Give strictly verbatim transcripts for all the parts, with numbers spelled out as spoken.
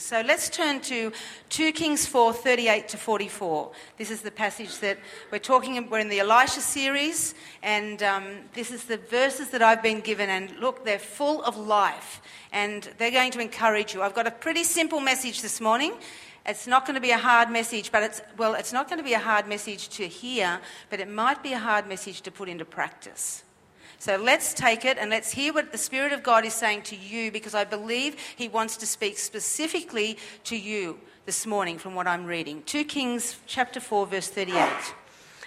So let's turn to two Kings four, thirty-eight to forty-four. This is the passage that we're talking about. We're in the Elisha series, and um, this is the verses that I've been given. And look, they're full of life, and they're going to encourage you. I've got a pretty simple message this morning. It's not going to be a hard message, but it's, well, it's not going to be a hard message to hear, but it might be a hard message to put into practice. So let's take it and let's hear what the Spirit of God is saying to you, because I believe He wants to speak specifically to you this morning from what I'm reading. two Kings chapter four, verse thirty-eight.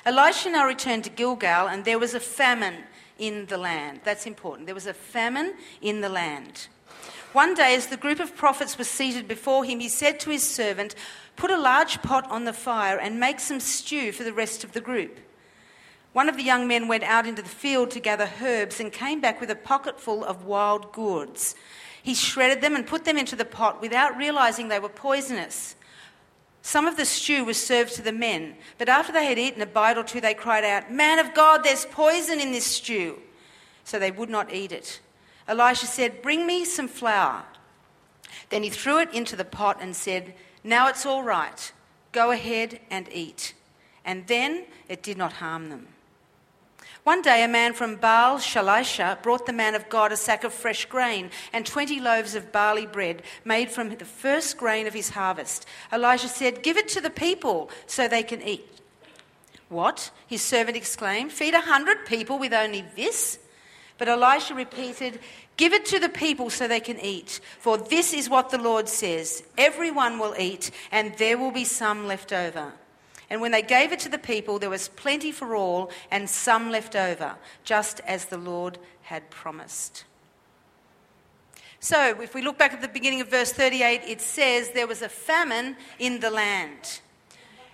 Elisha now returned to Gilgal, and there was a famine in the land. That's important. There was a famine in the land. One day, as the group of prophets was seated before him, he said to his servant, "Put a large pot on the fire and make some stew for the rest of the group." One of the young men went out into the field to gather herbs and came back with a pocketful of wild gourds. He shredded them and put them into the pot without realizing they were poisonous. Some of the stew was served to the men, but after they had eaten a bite or two, they cried out, "Man of God, there's poison in this stew." So they would not eat it. Elisha said, "Bring me some flour." Then he threw it into the pot and said, "Now it's all right. Go ahead and eat." And then it did not harm them. One day a man from Baal-Shalisha brought the man of God a sack of fresh grain and twenty loaves of barley bread made from the first grain of his harvest. Elisha said, "Give it to the people so they can eat." "What?" his servant exclaimed. "Feed a hundred people with only this?" But Elisha repeated, "Give it to the people so they can eat, for this is what the Lord says, everyone will eat and there will be some left over." And when they gave it to the people, there was plenty for all and some left over, just as the Lord had promised. So if we look back at the beginning of verse thirty-eight, it says there was a famine in the land.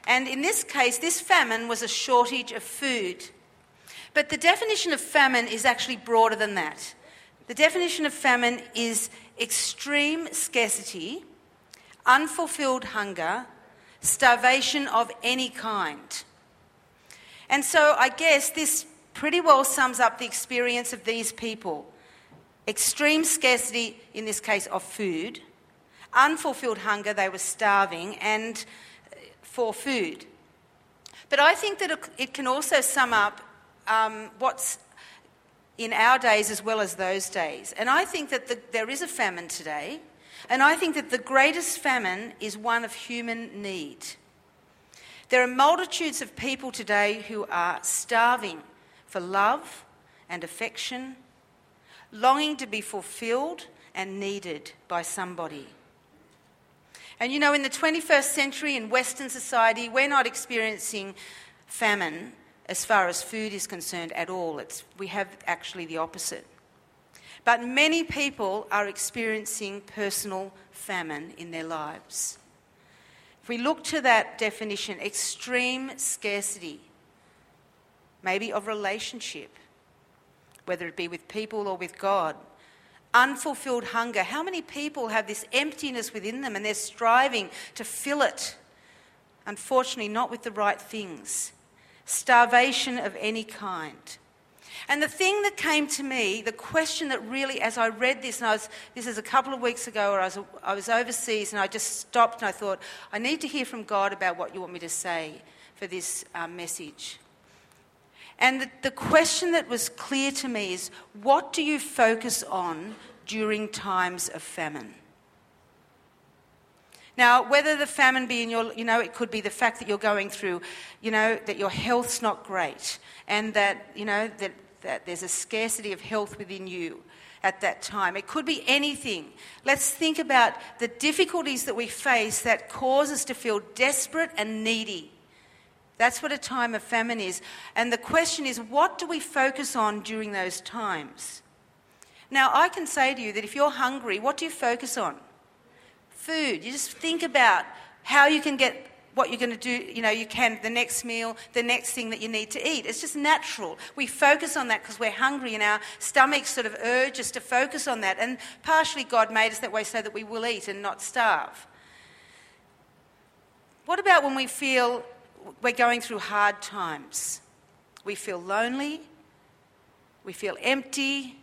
And in this case, this famine was a shortage of food. But the definition of famine is actually broader than that. The definition of famine is extreme scarcity, unfulfilled hunger, starvation of any kind. And so I guess this pretty well sums up the experience of these people. Extreme scarcity, in this case, of food. Unfulfilled hunger, they were starving, and for food. But I think that it can also sum up um, what's in our days as well as those days. And I think that the, there is a famine today. And I think that the greatest famine is one of human need. There are multitudes of people today who are starving for love and affection, longing to be fulfilled and needed by somebody. And you know, in the twenty-first century, in Western society, we're not experiencing famine as far as food is concerned at all. It's, we have actually the opposite. But many people are experiencing personal famine in their lives. If we look to that definition, extreme scarcity, maybe of relationship, whether it be with people or with God, unfulfilled hunger. How many people have this emptiness within them and they're striving to fill it? Unfortunately, not with the right things. Starvation of any kind. And the thing that came to me, the question that really, as I read this, and I was, this is a couple of weeks ago, where I was, I was overseas, and I just stopped and I thought, I need to hear from God about what you want me to say for this uh, message. And the, the question that was clear to me is, what do you focus on during times of famine? Now, whether the famine be in your, you know, it could be the fact that you're going through, you know, that your health's not great, and that, you know, that, that there's a scarcity of health within you at that time. It could be anything. Let's think about the difficulties that we face that cause us to feel desperate and needy. That's what a time of famine is. And the question is, what do we focus on during those times? Now, I can say to you that if you're hungry, what do you focus on? Food. You just think about how you can get what you're going to do, you know, you can, the next meal, the next thing that you need to eat. It's just natural. We focus on that because we're hungry and our stomachs sort of urge us to focus on that. And partially God made us that way so that we will eat and not starve. What about when we feel we're going through hard times? We feel lonely, we feel empty,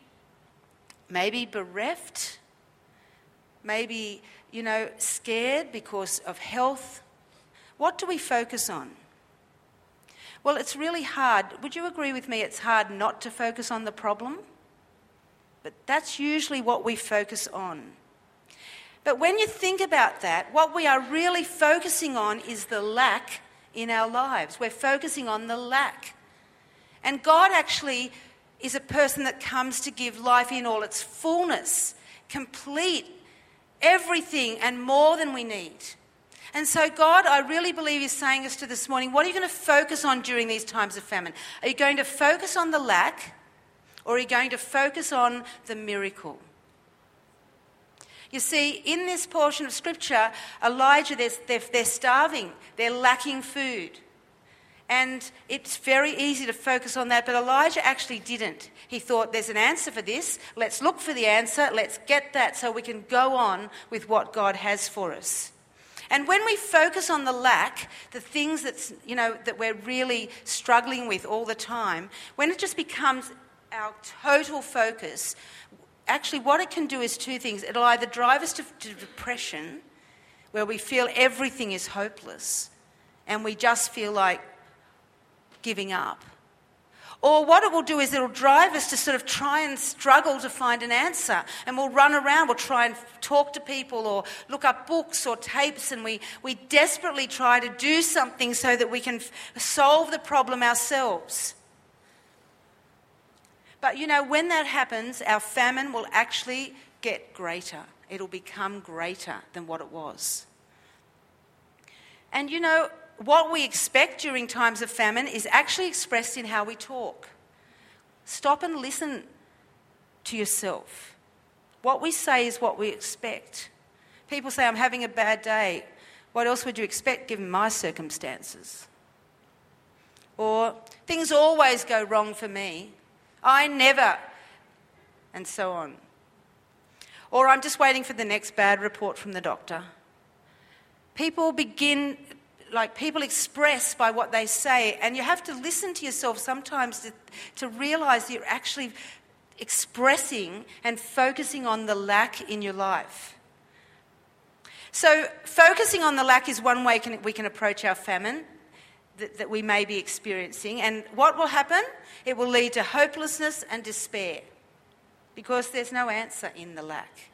maybe bereft, maybe you know, scared because of health. What do we focus on? Well, it's really hard. Would you agree with me it's hard not to focus on the problem? But that's usually what we focus on. But when you think about that, what we are really focusing on is the lack in our lives. We're focusing on the lack. And God actually is a person that comes to give life in all its fullness, complete, everything and more than we need. And so God, I really believe, is saying us to this morning, what are you going to focus on during these times of famine? Are you going to focus on the lack, or are you going to focus on the miracle? You see, in this portion of Scripture, Elijah, they're, they're starving. They're lacking food. And it's very easy to focus on that, but Elijah actually didn't. He thought, there's an answer for this. Let's look for the answer. Let's get that so we can go on with what God has for us. And when we focus on the lack, the things that's, you know, that we're really struggling with all the time, when it just becomes our total focus, actually what it can do is two things. It'll either drive us to, to depression, where we feel everything is hopeless and we just feel like giving up. Or what it will do is it'll drive us to sort of try and struggle to find an answer, and we'll run around, we'll try and talk to people or look up books or tapes, and we, we desperately try to do something so that we can f- solve the problem ourselves. But, you know, when that happens, our famine will actually get greater. It'll become greater than what it was. And, you know, what we expect during times of famine is actually expressed in how we talk. Stop and listen to yourself. What we say is what we expect. People say, I'm having a bad day. What else would you expect given my circumstances? Or, things always go wrong for me. I never, and so on. Or, I'm just waiting for the next bad report from the doctor. People begin, like people express by what they say, and you have to listen to yourself sometimes to, to realise that you're actually expressing and focusing on the lack in your life. So, focusing on the lack is one way can, we can approach our famine that we may be experiencing. And what will happen? It will lead to hopelessness and despair because there's no answer in the lack.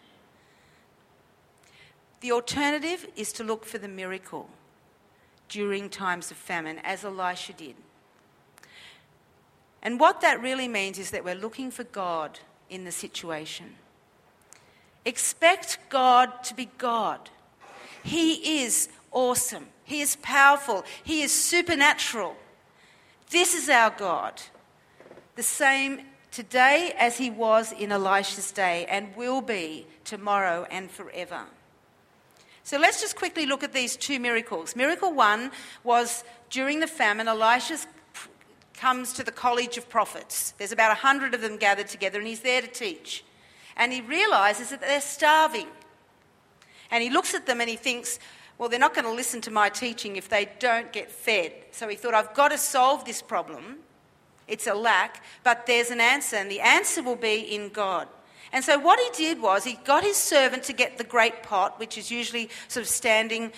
The alternative is to look for the miracle during times of famine, as Elisha did. And what that really means is that we're looking for God in the situation. Expect God to be God. He is awesome. He is powerful. He is supernatural. This is our God, the same today as he was in Elisha's day and will be tomorrow and forever. So let's just quickly look at these two miracles. Miracle one was during the famine, Elisha comes to the college of prophets. There's about a hundred of them gathered together, and he's there to teach. And he realises that they're starving. And he looks at them and he thinks, well, they're not going to listen to my teaching if they don't get fed. So he thought, I've got to solve this problem. It's a lack, but there's an answer, and the answer will be in God. And so what he did was he got his servant to get the great pot, which is usually sort of standing,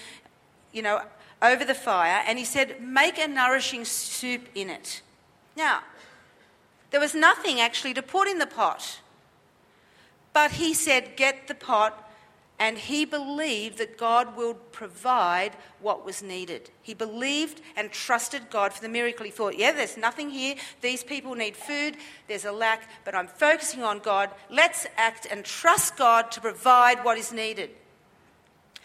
you know, over the fire, and he said, make a nourishing soup in it. Now, there was nothing actually to put in the pot, but he said, get the pot. And he believed that God will provide what was needed. He believed and trusted God for the miracle. He thought, yeah, there's nothing here. These people need food. There's a lack, but I'm focusing on God. Let's act and trust God to provide what is needed.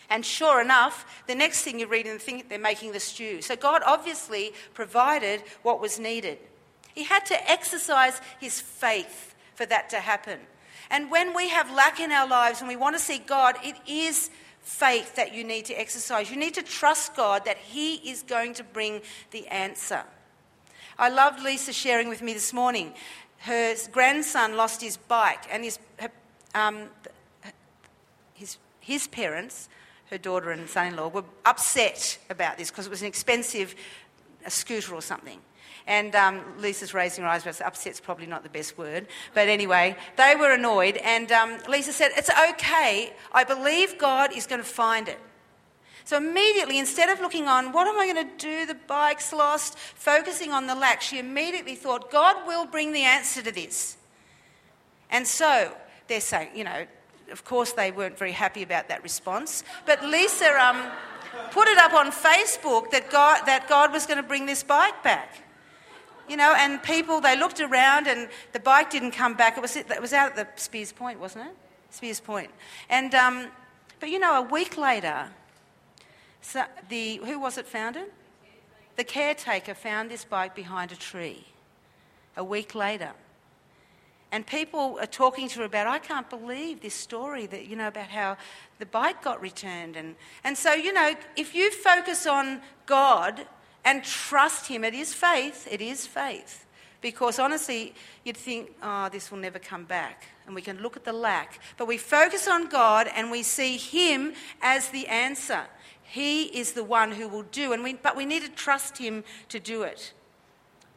And sure enough, the next thing you read in the thing, they're making the stew. So God obviously provided what was needed. He had to exercise his faith for that to happen. And when we have lack in our lives and we want to see God, it is faith that you need to exercise. You need to trust God that he is going to bring the answer. I loved Lisa sharing with me this morning. Her grandson lost his bike, and his her, um, his, his parents, her daughter and son-in-law, were upset about this because it was an expensive a scooter or something. And um, Lisa's raising her eyes, upset's probably not the best word. But anyway, they were annoyed. And um, Lisa said, it's okay. I believe God is going to find it. So immediately, instead of looking on, what am I going to do? The bike's lost. Focusing on the lack, she immediately thought, God will bring the answer to this. And so they're saying, you know, of course they weren't very happy about that response. But Lisa um, put it up on Facebook that God, that God was going to bring this bike back. You know, and people, they looked around and the bike didn't come back. It was it was out at the Spears Point, wasn't it? Spears Point. And, um, but you know, a week later, so the who was it found it? The caretaker found this bike behind a tree a week later. And people are talking to her about, I can't believe this story that, you know, about how the bike got returned. And, and so, you know, if you focus on God and trust him. It is faith. It is faith. Because honestly, you'd think, oh, this will never come back. And we can look at the lack. But we focus on God and we see him as the answer. He is the one who will do. And we, but we need to trust him to do it.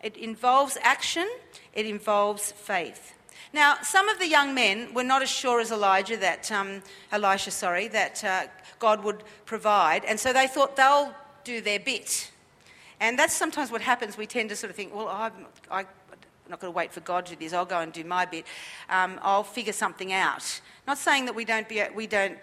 It involves action. It involves faith. Now, some of the young men were not as sure as Elijah that, um, Elisha, sorry, that uh, God would provide. And so they thought they'll do their bit. And that's sometimes what happens. We tend to sort of think, well, I'm, I'm not going to wait for God to do this. I'll go and do my bit. Um, I'll figure something out. Not saying that we don't be, we don't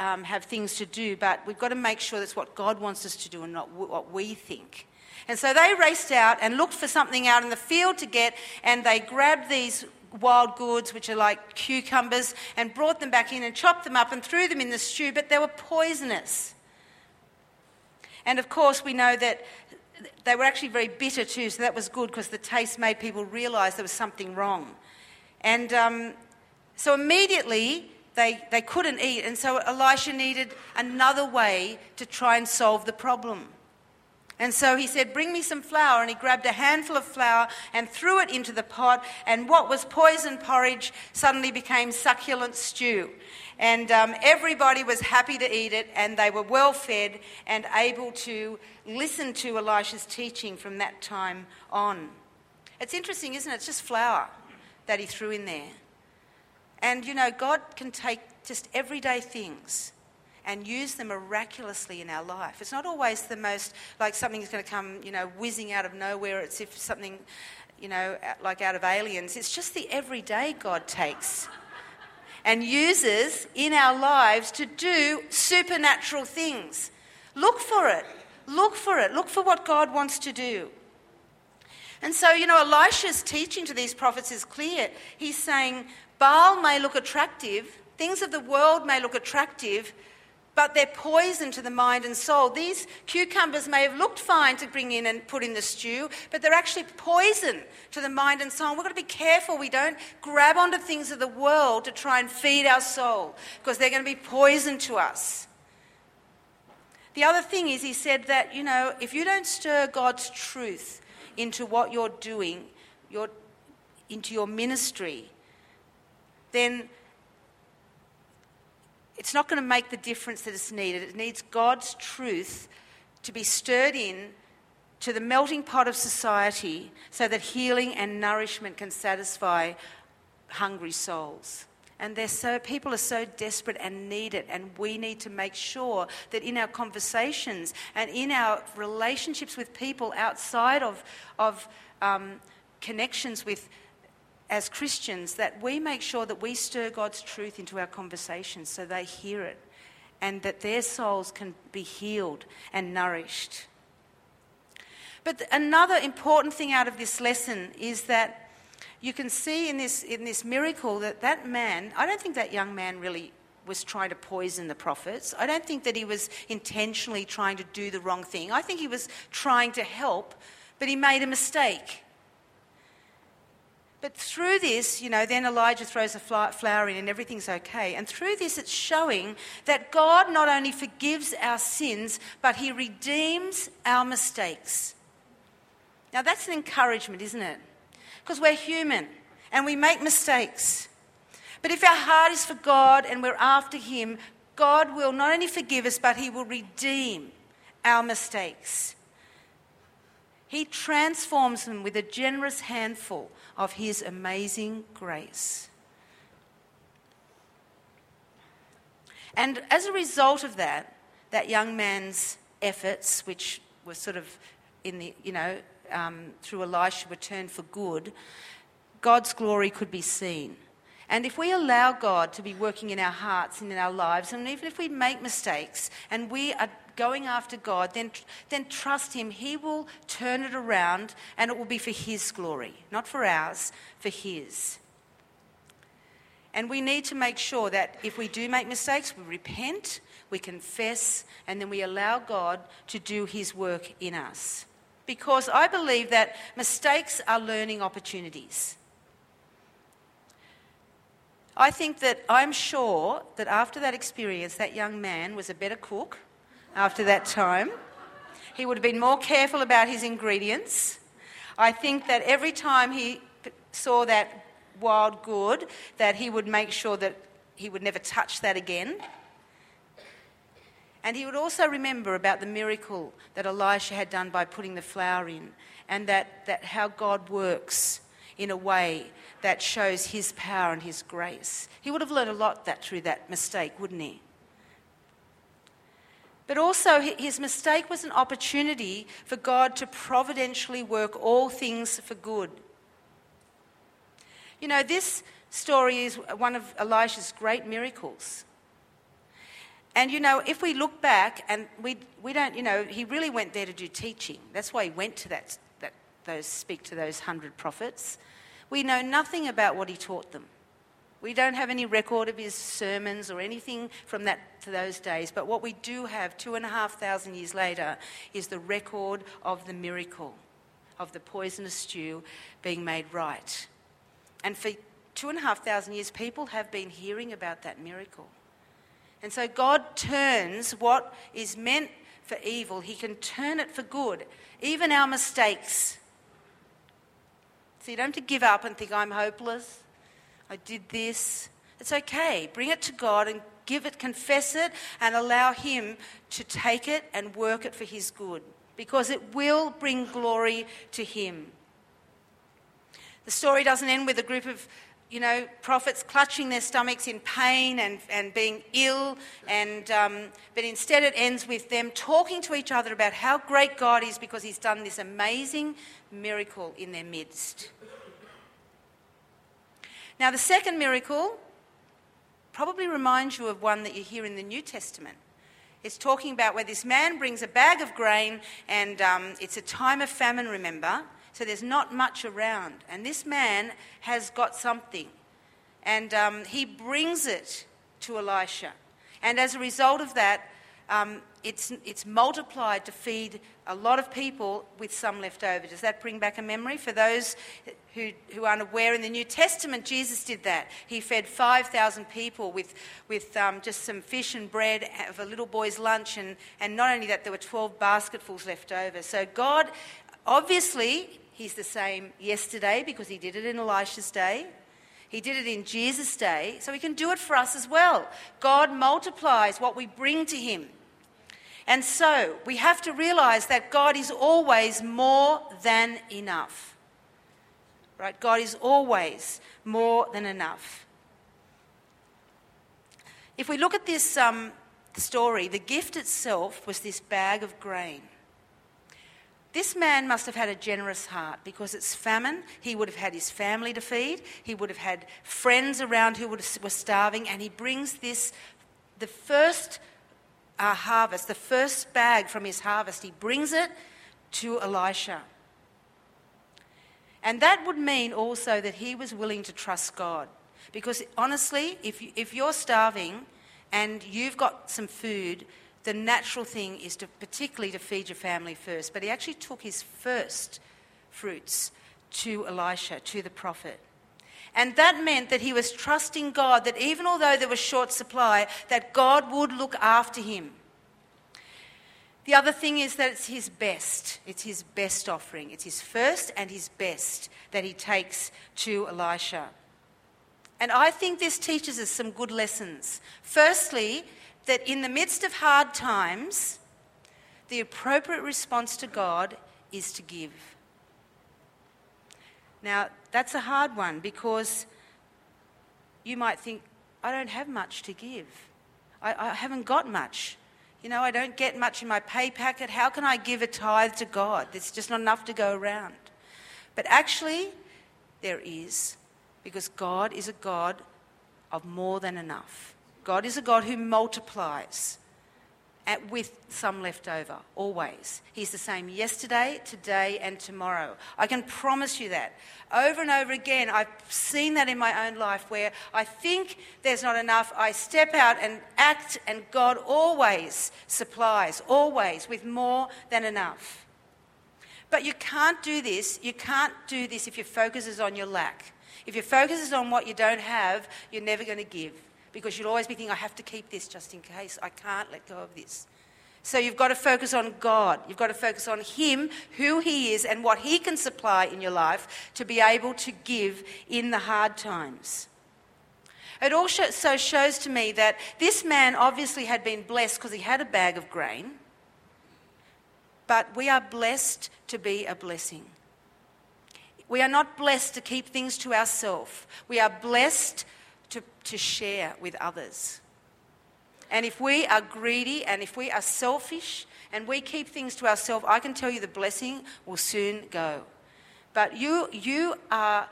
um, have things to do, but we've got to make sure that's what God wants us to do and not w- what we think. And so they raced out and looked for something out in the field to get, and they grabbed these wild gourds, which are like cucumbers, and brought them back in and chopped them up and threw them in the stew, but they were poisonous. And, of course, we know that they were actually very bitter too, so that was good because the taste made people realise there was something wrong. And um, so immediately they, they couldn't eat, and so Elisha needed another way to try and solve the problem. And so he said, bring me some flour, and he grabbed a handful of flour and threw it into the pot, and what was poison porridge suddenly became succulent stew. And um, everybody was happy to eat it, and they were well fed and able to listen to Elisha's teaching from that time on. It's interesting, isn't it? It's just flour that he threw in there. And, you know, God can take just everyday things and use them miraculously in our life. It's not always the most, like something's going to come, you know, whizzing out of nowhere. It's if something, you know, like out of Aliens. It's just the everyday God takes and uses in our lives to do supernatural things. Look for it. Look for it. Look for what God wants to do. And so, you know, Elisha's teaching to these prophets is clear. He's saying, Baal may look attractive, things of the world may look attractive, but they're poison to the mind and soul. These cucumbers may have looked fine to bring in and put in the stew, but they're actually poison to the mind and soul. We've got to be careful we don't grab onto things of the world to try and feed our soul, because they're going to be poison to us. The other thing is, he said that, you know, if you don't stir God's truth into what you're doing, your, into your ministry, then it's not going to make the difference that is needed. It needs God's truth to be stirred in to the melting pot of society so that healing and nourishment can satisfy hungry souls. And they're so, people are so desperate and need it, and we need to make sure that in our conversations and in our relationships with people outside of, of um, connections with as Christians, that we make sure that we stir God's truth into our conversations so they hear it and that their souls can be healed and nourished. But another important thing out of this lesson is that you can see in this in this miracle that that man, I don't think that young man really was trying to poison the prophets. I don't think that he was intentionally trying to do the wrong thing. I think he was trying to help, but he made a mistake. But through this, you know, then Elijah throws a flower in and everything's okay. And through this, it's showing that God not only forgives our sins, but he redeems our mistakes. Now, that's an encouragement, isn't it? Because we're human and we make mistakes. But if our heart is for God and we're after him, God will not only forgive us, but he will redeem our mistakes. He transforms them with a generous handful of his amazing grace. And as a result of that, that young man's efforts, which were sort of in the, you know, um, through Elisha were turned for good, God's glory could be seen. And if we allow God to be working in our hearts and in our lives, and even if we make mistakes and we are going after God, then, then trust him. He will turn it around and it will be for his glory, not for ours, for his. And we need to make sure that if we do make mistakes, we repent, we confess, and then we allow God to do his work in us. Because I believe that mistakes are learning opportunities. I think that I'm sure that after that experience, that young man was a better cook after that time. He would have been more careful about his ingredients. I think that every time he saw that wild gourd, that he would make sure that he would never touch that again. And he would also remember about the miracle that Elisha had done by putting the flour in, and that, that how God works in a way that shows his power and his grace. He would have learned a lot that through that mistake, wouldn't he? But also his mistake was an opportunity for God to providentially work all things for good. You know, this story is one of Elisha's great miracles. And, you know, if we look back, and we we don't, you know, he really went there to do teaching. That's why he went to that, that those speak to those hundred prophets. We know nothing about what he taught them. We don't have any record of his sermons or anything from that to those days. But what we do have two and a half thousand years later is the record of the miracle of the poisonous stew being made right. And for two and a half thousand years, people have been hearing about that miracle. And so God turns what is meant for evil, he can turn it for good, even our mistakes. So you don't have to give up and think, I'm hopeless, I did this. It's okay. Bring it to God and give it, confess it, and allow him to take it and work it for his good, because it will bring glory to him. The story doesn't end with a group of, you know, prophets clutching their stomachs in pain and, and being ill, and um, but instead it ends with them talking to each other about how great God is because he's done this amazing miracle in their midst. Now, the second miracle probably reminds you of one that you hear in the New Testament. It's talking about where this man brings a bag of grain, and um, it's a time of famine, remember? So there's not much around. And this man has got something. And um, he brings it to Elisha. And as a result of that, um, it's, it's multiplied to feed a lot of people with some left over. Does that bring back a memory? For those who, who aren't aware, in the New Testament, Jesus did that. He fed five thousand people with, with um, just some fish and bread of a little boy's lunch. And, and not only that, there were twelve basketfuls left over. So God, obviously, he's the same yesterday because he did it in Elisha's day. He did it in Jesus' day, so he can do it for us as well. God multiplies what we bring to him. And so we have to realize that God is always more than enough. Right? God is always more than enough. If we look at this um, story, the gift itself was this bag of grain. This man must have had a generous heart, because it's famine. He would have had his family to feed. He would have had friends around who would have, were starving. And he brings this, the first uh, harvest, the first bag from his harvest, he brings it to Elisha. And that would mean also that he was willing to trust God. Because honestly, if you, if you're starving and you've got some food, the natural thing is to particularly to feed your family first. But he actually took his first fruits to Elisha, to the prophet. And that meant that he was trusting God, that even although there was short supply, that God would look after him. The other thing is that it's his best. It's his best offering. It's his first and his best that he takes to Elisha. And I think this teaches us some good lessons. Firstly, that in the midst of hard times, the appropriate response to God is to give. Now, that's a hard one, because you might think, I don't have much to give. I, I haven't got much. You know, I don't get much in my pay packet. How can I give a tithe to God? There's just not enough to go around. But actually, there is, because God is a God of more than enough. God is a God who multiplies at, with some left over, always. He's the same yesterday, today, and tomorrow. I can promise you that. Over and over again, I've seen that in my own life, where I think there's not enough. I step out and act, and God always supplies, always, with more than enough. But you can't do this, you can't do this if your focus is on your lack. If your focus is on what you don't have, you're never going to give, because you'll always be thinking, I have to keep this just in case. I can't let go of this. So you've got to focus on God. You've got to focus on Him, who He is, and what He can supply in your life to be able to give in the hard times. It also shows to me that this man obviously had been blessed because he had a bag of grain, but we are blessed to be a blessing. We are not blessed to keep things to ourselves. We are blessed to, to share with others. And if we are greedy and if we are selfish and we keep things to ourselves, I can tell you the blessing will soon go. But you, you are,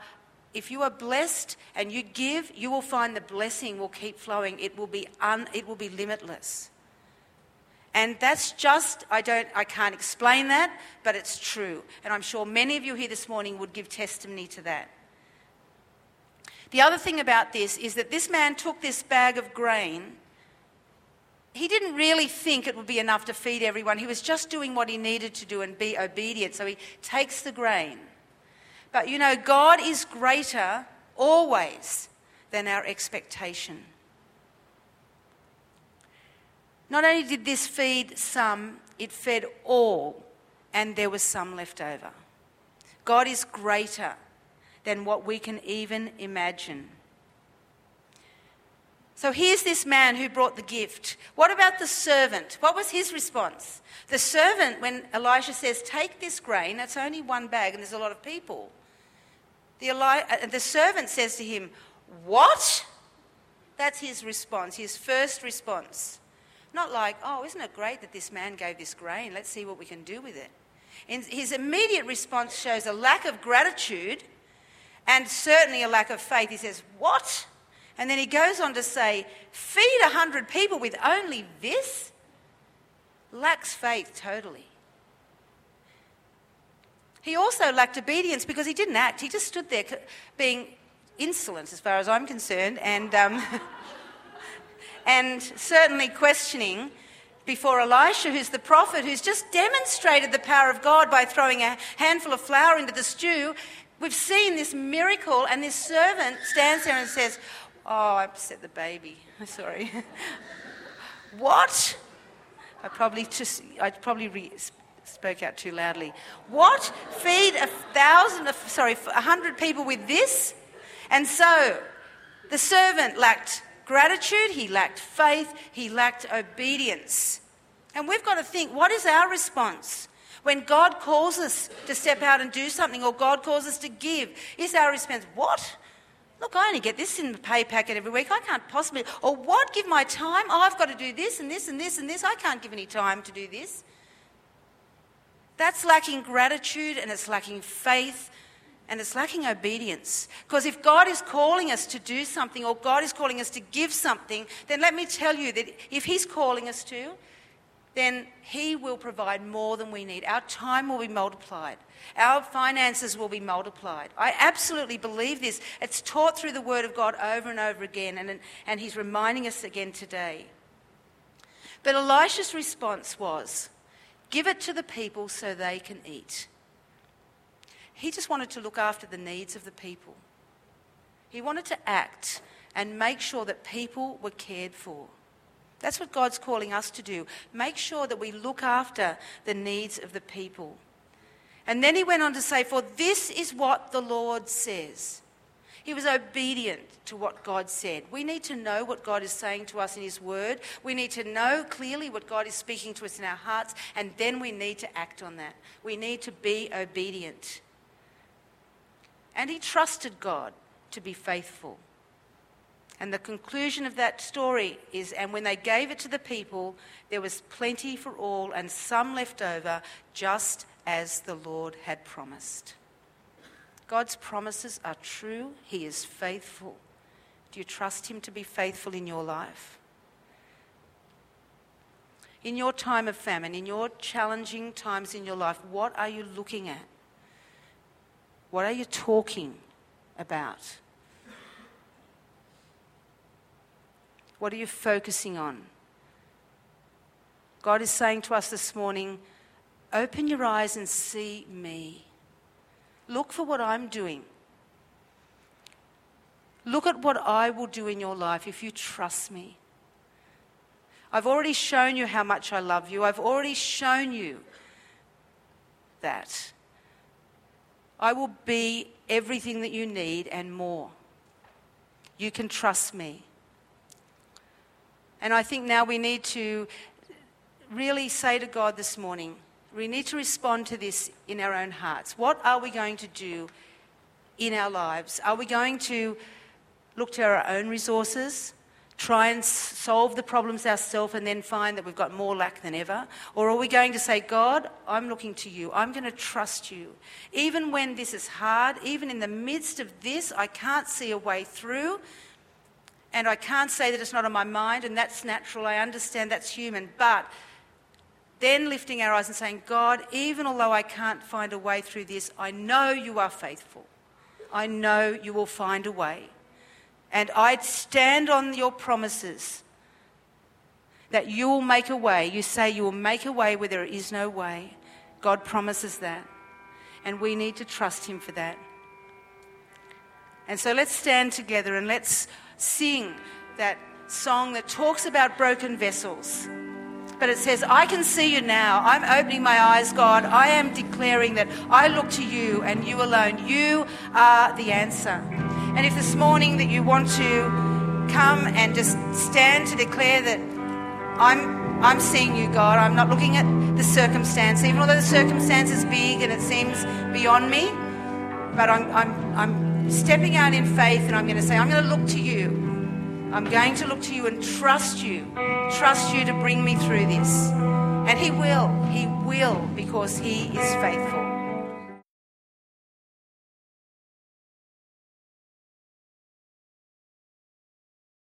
if you are blessed and you give, you will find the blessing will keep flowing. It will be un, it will be limitless. And that's just, I don't, I can't explain that, but it's true. And I'm sure many of you here this morning would give testimony to that. The other thing about this is that this man took this bag of grain. He didn't really think it would be enough to feed everyone. He was just doing what he needed to do and be obedient. So he takes the grain. But you know, God is greater always than our expectation. Not only did this feed some, it fed all, and there was some left over. God is greater than what we can even imagine. So here's this man who brought the gift. What about the servant? What was his response? The servant, when Elisha says, take this grain, that's only one bag and there's a lot of people. The, Eli- uh, the servant says to him, what? That's his response, his first response. Not like, oh, isn't it great that this man gave this grain? Let's see what we can do with it. And his immediate response shows a lack of gratitude and certainly a lack of faith. He says, what? And then he goes on to say, feed a hundred people with only this? Lacks faith totally. He also lacked obedience because he didn't act. He just stood there being insolent as far as I'm concerned and... Um, And certainly questioning before Elisha, who's the prophet, who's just demonstrated the power of God by throwing a handful of flour into the stew. We've seen this miracle, and this servant stands there and says, oh, I upset the baby. Sorry. What? I probably just, I probably re- spoke out too loudly. What? Feed a thousand, sorry, a hundred people with this? And so the servant lacked gratitude, he lacked faith, he lacked obedience. And we've got to think, what is our response? When God calls us to step out and do something, or God calls us to give, is our response, what? Look, I only get this in the pay packet every week, I can't possibly, or what, give my time? Oh, I've got to do this and this and this and this, I can't give any time to do this. That's lacking gratitude, and it's lacking faith, and it's lacking obedience. Because if God is calling us to do something, or God is calling us to give something, then let me tell you that if He's calling us to, then He will provide more than we need. Our time will be multiplied. Our finances will be multiplied. I absolutely believe this. It's taught through the Word of God over and over again, and, and He's reminding us again today. But Elisha's response was, give it to the people so they can eat. He just wanted to look after the needs of the people. He wanted to act and make sure that people were cared for. That's what God's calling us to do. Make sure that we look after the needs of the people. And then he went on to say, for this is what the Lord says. He was obedient to what God said. We need to know what God is saying to us in his word. We need to know clearly what God is speaking to us in our hearts, and then we need to act on that. We need to be obedient. And he trusted God to be faithful. And the conclusion of that story is, and when they gave it to the people, there was plenty for all and some left over, just as the Lord had promised. God's promises are true. He is faithful. Do you trust him to be faithful in your life? In your time of famine, in your challenging times in your life, what are you looking at? What are you talking about? What are you focusing on? God is saying to us this morning, open your eyes and see me. Look for what I'm doing. Look at what I will do in your life if you trust me. I've already shown you how much I love you. I've already shown you that. I will be everything that you need and more. You can trust me. And I think now we need to really say to God this morning, we need to respond to this in our own hearts. What are we going to do in our lives? Are we going to look to our own resources, try and solve the problems ourselves and then find that we've got more lack than ever? Or are we going to say, God, I'm looking to you. I'm going to trust you. Even when this is hard, even in the midst of this, I can't see a way through. And I can't say that it's not on my mind, and that's natural. I understand that's human. But then lifting our eyes and saying, God, even although I can't find a way through this, I know you are faithful. I know you will find a way. And I stand on your promises that you will make a way. You say you will make a way where there is no way. God promises that. And we need to trust him for that. And so let's stand together and let's sing that song that talks about broken vessels. But it says, I can see you now. I'm opening my eyes, God. I am declaring that I look to you and you alone. You are the answer. And if this morning that you want to come and just stand to declare that I'm I'm seeing you, God. I'm not looking at the circumstance, even although the circumstance is big and it seems beyond me. But I'm I'm I'm stepping out in faith, and I'm going to say, I'm going to look to you. I'm going to look to you and trust you. Trust you to bring me through this. And he will. He will, because he is faithful.